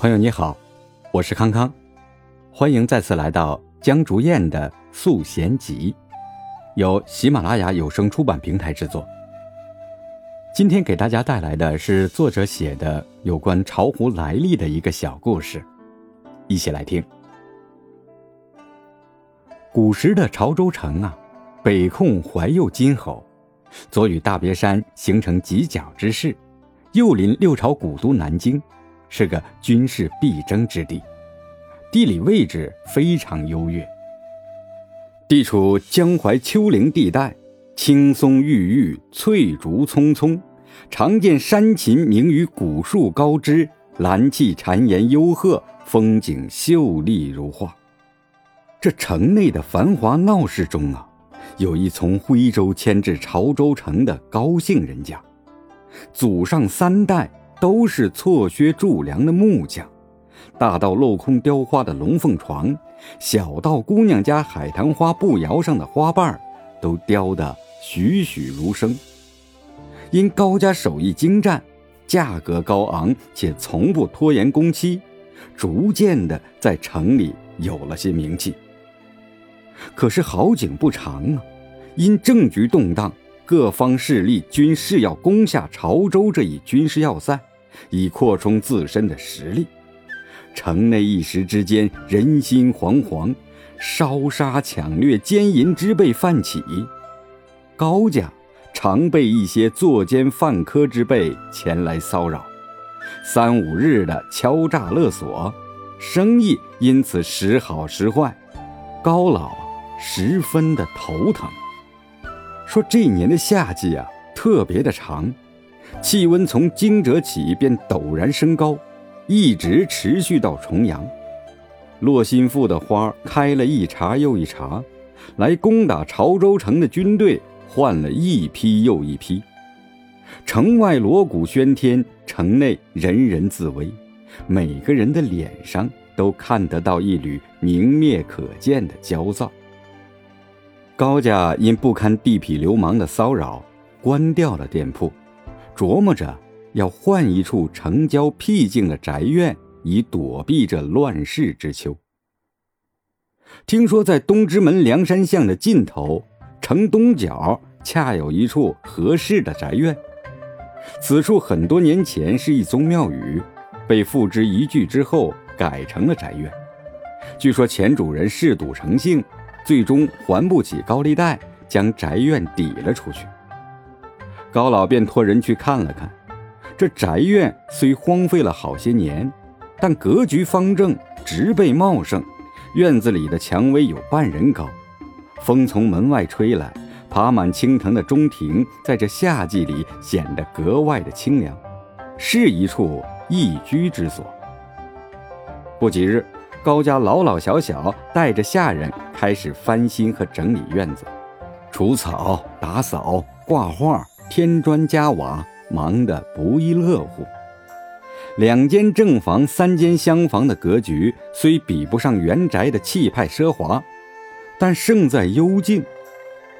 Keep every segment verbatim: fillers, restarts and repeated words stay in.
朋友你好，我是康康，欢迎再次来到江竹燕的素贤集，由喜马拉雅有声出版平台制作。今天给大家带来的是作者写的有关巢湖来历的一个小故事，一起来听。古时的潮州城啊，北控怀右金侯，左与大别山形成犄角之势，右临六朝古都南京，是个军事必争之地，地理位置非常优越。地处江淮丘陵地带，青松郁郁，翠竹葱葱，常见山禽鸣于古树高枝，兰气缠延幽壑，风景秀丽如画。这城内的繁华闹市中啊，有一从徽州迁至潮州城的高姓人家，祖上三代都是错靴筑梁的木匠，大到镂空雕花的龙凤床，小到姑娘家海棠花步摇上的花瓣，都雕得栩栩如生。因高家手艺精湛，价格高昂，且从不拖延工期，逐渐的在城里有了些名气。可是好景不长啊，因政局动荡，各方势力均誓要攻下潮州这一军事要塞，以扩充自身的实力。城内一时之间人心惶惶，烧杀抢掠、奸淫之辈泛起。高家常被一些作奸犯科之辈前来骚扰，三五日的敲诈勒索，生意因此时好时坏，高老十分的头疼。说这一年的夏季啊，特别的长，气温从惊蛰起便陡然升高，一直持续到重阳。洛心赋的花开了一茬又一茬，来攻打潮州城的军队换了一批又一批。城外锣鼓喧天，城内人人自危，每个人的脸上都看得到一缕明灭可见的焦躁。高家因不堪地痞流氓的骚扰，关掉了店铺，琢磨着要换一处城郊僻静的宅院，以躲避这乱世之秋。听说在东直门梁山巷的尽头，城东角恰有一处合适的宅院，此处很多年前是一宗庙宇，被付之一炬之后改成了宅院。据说前主人嗜赌成性，最终还不起高利贷，将宅院抵了出去。高老便托人去看了看，这宅院虽荒废了好些年，但格局方正，植被茂盛，院子里的蔷薇有半人高，风从门外吹来，爬满青藤的中庭在这夏季里显得格外的清凉，是一处一居之所。不几日，高家老老小小带着下人开始翻新和整理院子，除草、打扫、挂画、添砖加瓦，忙得不亦乐乎。两间正房、三间厢房的格局虽比不上原宅的气派奢华，但胜在幽静，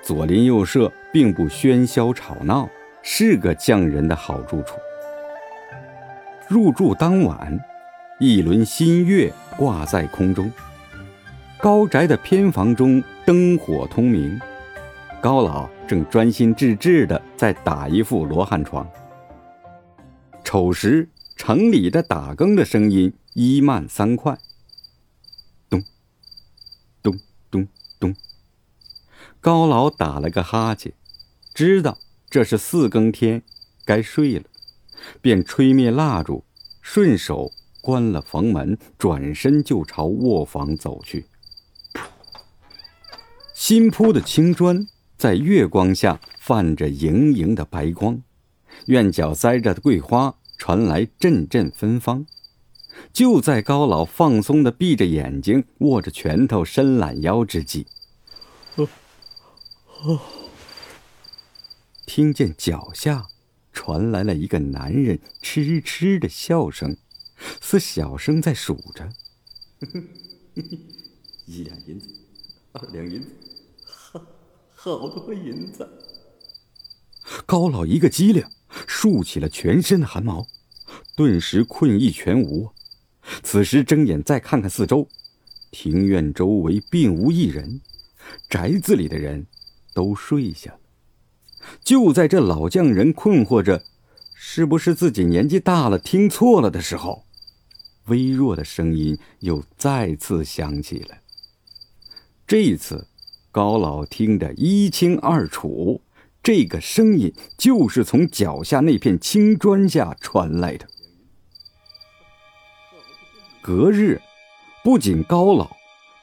左邻右舍并不喧嚣吵闹，是个匠人的好住处。入住当晚，一轮新月挂在空中，高宅的偏房中灯火通明，高老正专心致志地在打一副罗汉床。丑时，城里的打更的声音一慢三快，咚咚咚咚。高老打了个哈欠，知道这是四更天，该睡了，便吹灭蜡烛，顺手关了房门，转身就朝卧房走去。新铺的青砖在月光下泛着莹莹的白光，院角栽着的桂花传来阵阵芬芳。就在高老放松地闭着眼睛，握着拳头伸懒腰之际，哦哦、听见脚下传来了一个男人痴痴的笑声，似小声在数着，一两银子，二两银子，好，好多银子。高老一个机灵，竖起了全身的汗毛，顿时困意全无。此时睁眼再看看四周，庭院周围并无一人，宅子里的人都睡下了。就在这老匠人困惑着是不是自己年纪大了听错了的时候，微弱的声音又再次响起了。这一次高老听得一清二楚，这个声音就是从脚下那片青砖下传来的。隔日，不仅高老，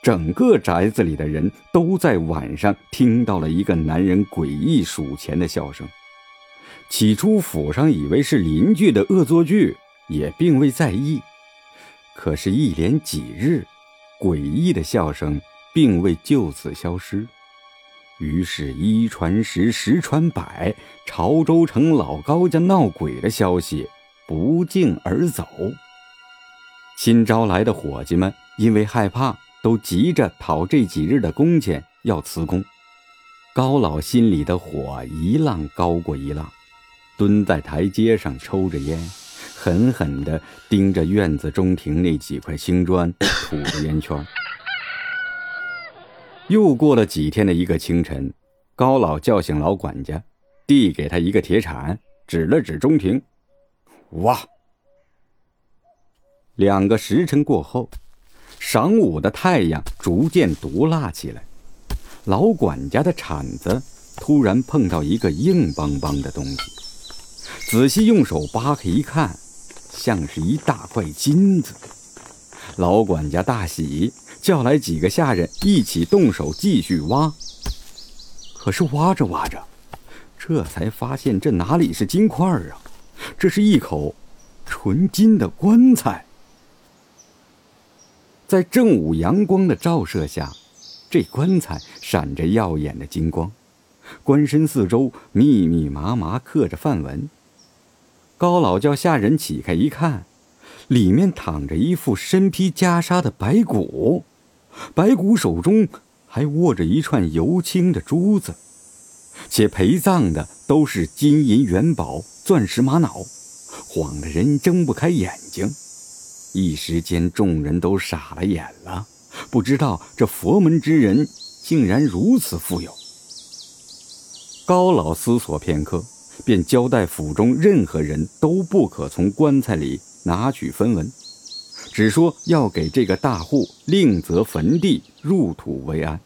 整个宅子里的人都在晚上听到了一个男人诡异数钱的笑声。起初府上以为是邻居的恶作剧，也并未在意。可是一连几日，诡异的笑声并未就此消失。于是一传十，十传百，潮州城老高家闹鬼的消息不胫而走。新招来的伙计们因为害怕，都急着讨这几日的工钱要辞工。高老心里的火一浪高过一浪，蹲在台阶上抽着烟，狠狠地盯着院子中庭那几块青砖，吐着烟圈。又过了几天的一个清晨，高老叫醒老管家，递给他一个铁铲，指了指中庭，哇！两个时辰过后，晌午的太阳逐渐毒辣起来，老管家的铲子突然碰到一个硬邦邦的东西，仔细用手扒开一看，像是一大块金子。老管家大喜，叫来几个下人一起动手继续挖。可是挖着挖着，这才发现这哪里是金块啊，这是一口纯金的棺材。在正午阳光的照射下，这棺材闪着耀眼的金光，棺身四周密密麻麻刻着梵文。高老叫下人起开一看，里面躺着一副身披袈裟的白骨，白骨手中还握着一串油青的珠子，且陪葬的都是金银元宝、钻石玛瑙，晃得人睁不开眼睛。一时间众人都傻了眼了，不知道这佛门之人竟然如此富有。高老思索片刻，便交代府中任何人都不可从棺材里拿取分文，只说要给这个大户另择坟地入土为安。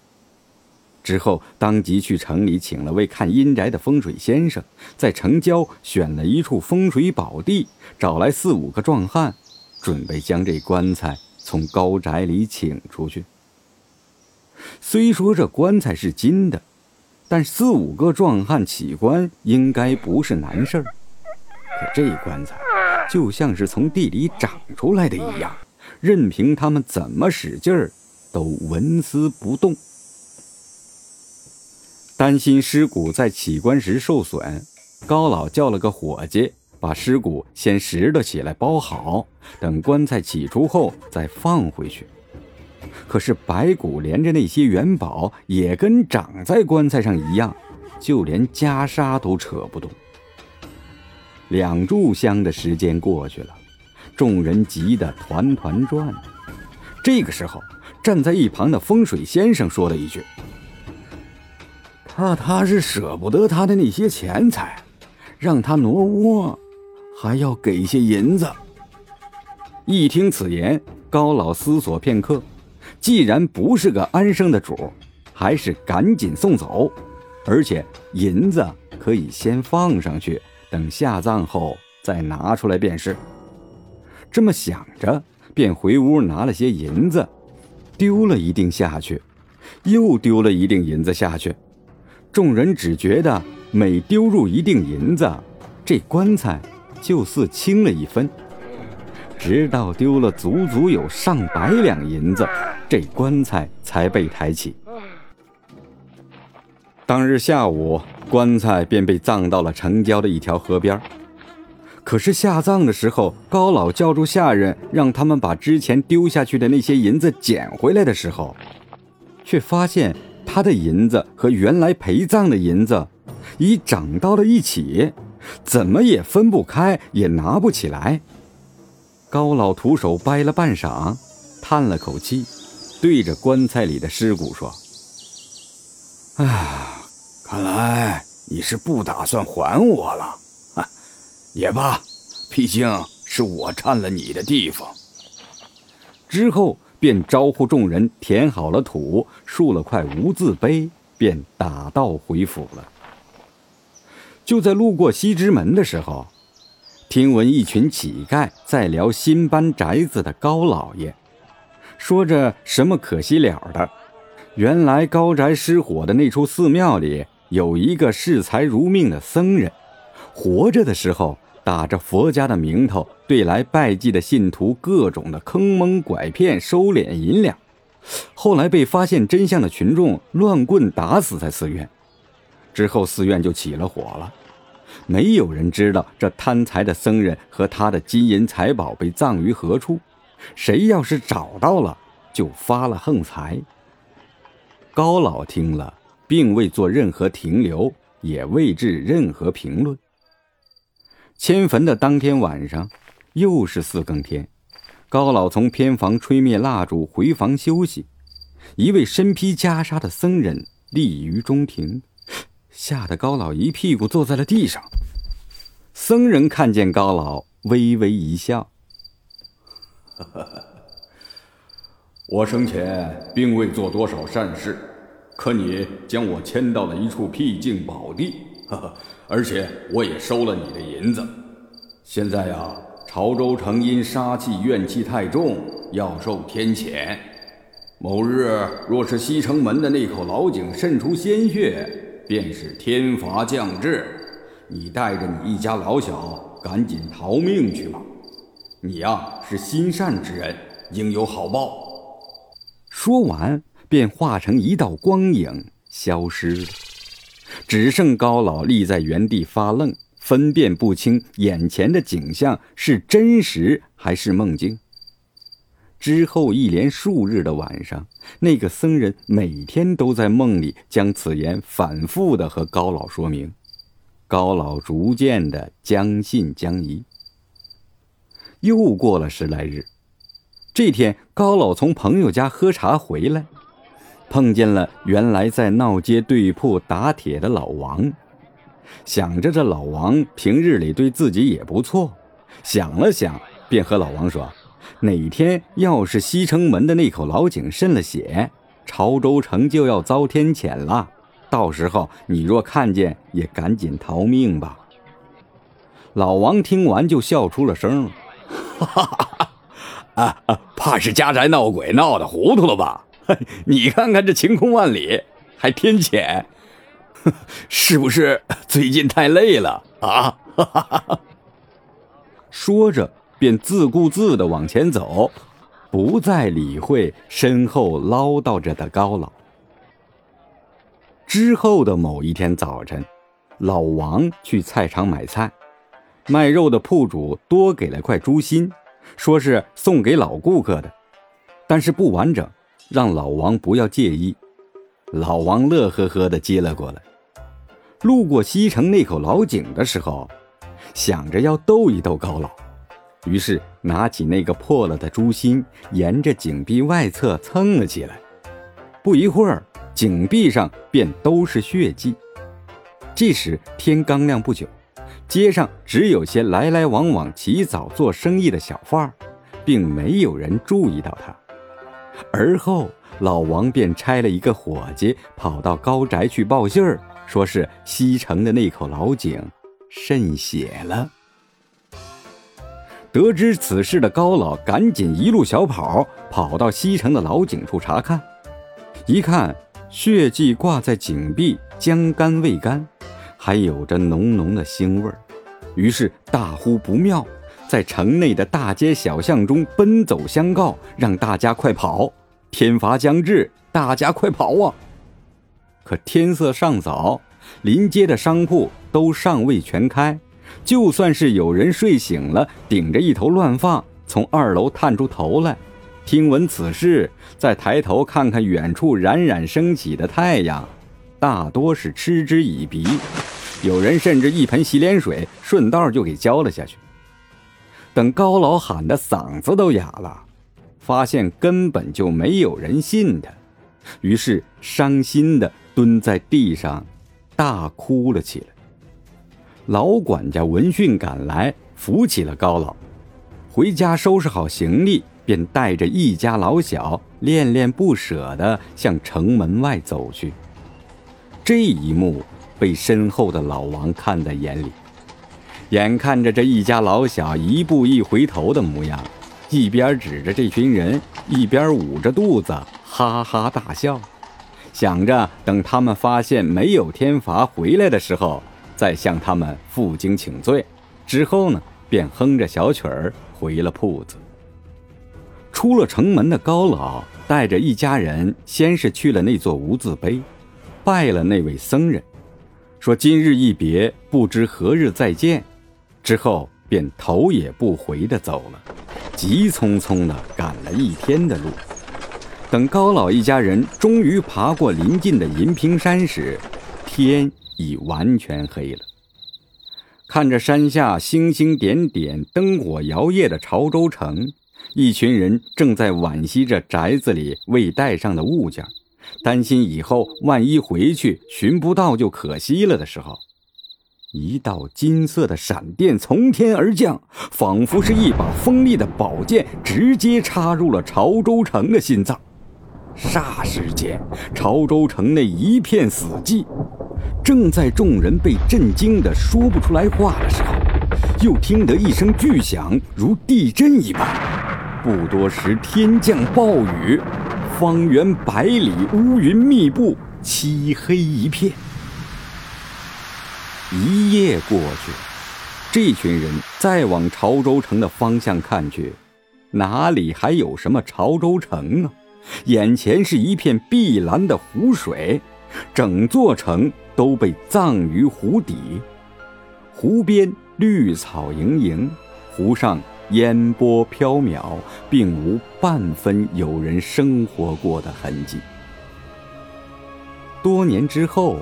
之后当即去城里请了位看阴宅的风水先生，在城郊选了一处风水宝地，找来四五个壮汉，准备将这棺材从高宅里请出去。虽说这棺材是金的，但四五个壮汉起棺应该不是难事儿。可这棺材就像是从地里长出来的一样，任凭他们怎么使劲儿，都纹丝不动。担心尸骨在起棺时受损，高老叫了个伙计把尸骨先拾掇起来包好，等棺材起出后再放回去。可是白骨连着那些元宝也跟长在棺材上一样，就连袈裟都扯不动。两炷香的时间过去了，众人急得团团转。这个时候，站在一旁的风水先生说了一句：“他他是舍不得他的那些钱财，让他挪窝，还要给一些银子。”一听此言，高老思索片刻，既然不是个安生的主，还是赶紧送走，而且银子可以先放上去，等下葬后再拿出来便是。这么想着，便回屋拿了些银子，丢了一锭下去，又丢了一锭银子下去。众人只觉得每丢入一锭银子，这棺材就似轻了一分，直到丢了足足有上百两银子，这棺材才被抬起。当日下午，棺材便被葬到了城郊的一条河边。可是下葬的时候，高老叫住下人，让他们把之前丢下去的那些银子捡回来的时候，却发现他的银子和原来陪葬的银子已长到了一起，怎么也分不开，也拿不起来。高老徒手掰了半晌，叹了口气，对着棺材里的尸骨说：啊，看来你是不打算还我了，啊，也罢，毕竟是我占了你的地方。之后便招呼众人填好了土，竖了块无字碑，便打道回府了。就在路过西直门的时候，听闻一群乞丐在聊新搬宅子的高老爷，说着什么可惜了的。原来高宅失火的那处寺庙里，有一个视财如命的僧人，活着的时候打着佛家的名头，对来拜祭的信徒各种的坑蒙拐骗，收敛银两，后来被发现真相的群众乱棍打死在寺院，之后寺院就起了火了。没有人知道这贪财的僧人和他的金银财宝被葬于何处，谁要是找到了就发了横财。高老听了并未做任何停留，也未置任何评论。迁坟的当天晚上，又是四更天，高老从偏房吹灭蜡烛回房休息，一位身披袈裟的僧人立于中庭，吓得高老一屁股坐在了地上。僧人看见高老微微一笑：我生前并未做多少善事，可你将我迁到了一处僻静宝地，呵呵，而且我也收了你的银子。现在啊，潮州城因杀气怨气太重，要受天谴。某日若是西城门的那口老井渗出鲜血，便是天罚降至，你带着你一家老小赶紧逃命去吧，你呀、啊、是心善之人，应有好报。说完便化成一道光影消失了，只剩高老立在原地发愣，分辨不清眼前的景象是真实还是梦境。之后一连数日的晚上，那个僧人每天都在梦里将此言反复地和高老说明，高老逐渐地将信将疑。又过了十来日，这天高老从朋友家喝茶回来，碰见了原来在闹街对铺打铁的老王。想着这老王平日里对自己也不错，想了想便和老王说，哪天要是西城门的那口老井渗了血，潮州城就要遭天谴了，到时候你若看见也赶紧逃命吧。老王听完就笑出了声了，哈哈啊啊，怕是家宅闹鬼闹得糊涂了吧，你看看这晴空万里还天谴，是不是最近太累了啊？哈哈哈。说着便自顾自地往前走，不再理会身后唠叨着的高老。之后的某一天早晨，老王去菜场买菜，卖肉的铺主多给了块猪心，说是送给老顾客的，但是不完整，让老王不要介意。老王乐呵呵地接了过来。路过西城那口老井的时候，想着要逗一逗高老，于是拿起那个破了的猪心，沿着井壁外侧蹭了起来。不一会儿，井壁上便都是血迹。这时天刚亮不久，街上只有些来来往往起早做生意的小贩儿，并没有人注意到他。而后老王便差了一个伙计跑到高宅去报信儿，说是西城的那口老井渗血了。得知此事的高老赶紧一路小跑，跑到西城的老井处查看，一看血迹挂在井壁，将干未干，还有着浓浓的腥味儿，于是大呼不妙，在城内的大街小巷中奔走相告，让大家快跑，天罚将至，大家快跑啊！可天色尚早，临街的商铺都尚未全开，就算是有人睡醒了，顶着一头乱发从二楼探出头来，听闻此事，再抬头看看远处冉冉升起的太阳，大多是嗤之以鼻，有人甚至一盆洗脸水顺道就给浇了下去。等高老喊的嗓子都哑了，发现根本就没有人信他，于是伤心地蹲在地上大哭了起来。老管家闻讯赶来，扶起了高老，回家收拾好行李，便带着一家老小恋恋不舍地向城门外走去。这一幕被身后的老王看在眼里，眼看着这一家老小一步一回头的模样，一边指着这群人，一边捂着肚子哈哈大笑，想着等他们发现没有天罚回来的时候，再向他们负荆请罪。之后呢，便哼着小曲儿回了铺子。出了城门的高老带着一家人，先是去了那座无字碑，拜了那位僧人，说今日一别，不知何日再见，之后便头也不回地走了，急匆匆地赶了一天的路。等高老一家人终于爬过临近的银屏山时，天已完全黑了。看着山下星星点点、灯火摇曳的潮州城，一群人正在惋惜着宅子里未带上的物件，担心以后万一回去寻不到就可惜了的时候，一道金色的闪电从天而降，仿佛是一把锋利的宝剑，直接插入了潮州城的心脏。霎时间，潮州城内一片死寂。正在众人被震惊得说不出来话的时候，又听得一声巨响，如地震一般。不多时，天降暴雨，方圆百里乌云密布，漆黑一片。一夜过去，这群人再往潮州城的方向看去，哪里还有什么潮州城啊？眼前是一片碧蓝的湖水，整座城都被葬于湖底。湖边绿草盈盈，湖上烟波飘渺，并无半分有人生活过的痕迹。多年之后，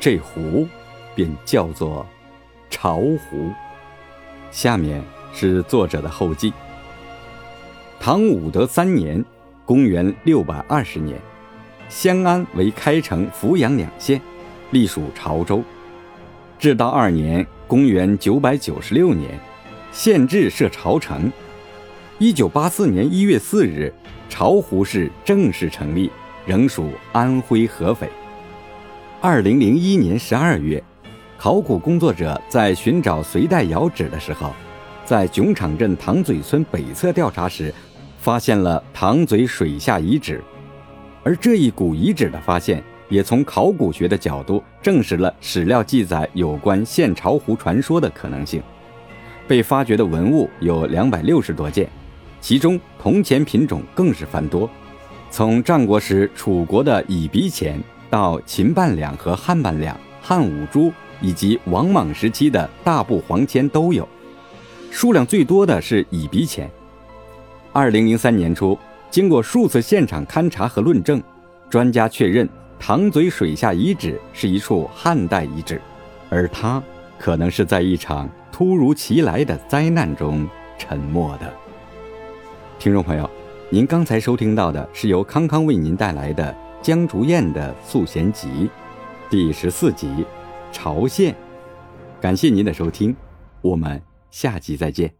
这湖便叫做潮湖。下面是作者的后记。唐武德三年，公元六百二十年，襄安为开城、扶阳两县，隶属潮州。至道二年，公元九百九十六年，县治设潮城。一九八四年一月四日，潮湖市正式成立，仍属安徽合肥。二零零一年十二月。考古工作者在寻找隋代窑址的时候，在囧场镇塘嘴村北侧调查时，发现了塘嘴水下遗址。而这一古遗址的发现，也从考古学的角度证实了史料记载有关县潮湖传说的可能性。被发掘的文物有两百六十多件，其中铜钱品种更是繁多，从战国时楚国的蚁鼻钱到秦半两和汉半两、汉五铢，以及王莽时期的大部黄钱都有，数量最多的是蚁鼻钱。二零零三年初，经过数次现场勘察和论证，专家确认塘嘴水下遗址是一处汉代遗址，而它可能是在一场突如其来的灾难中沉没的。听众朋友，您刚才收听到的是由康康为您带来的江竹燕的素贤集第十四集《潮县》。感谢您的收听，我们下集再见。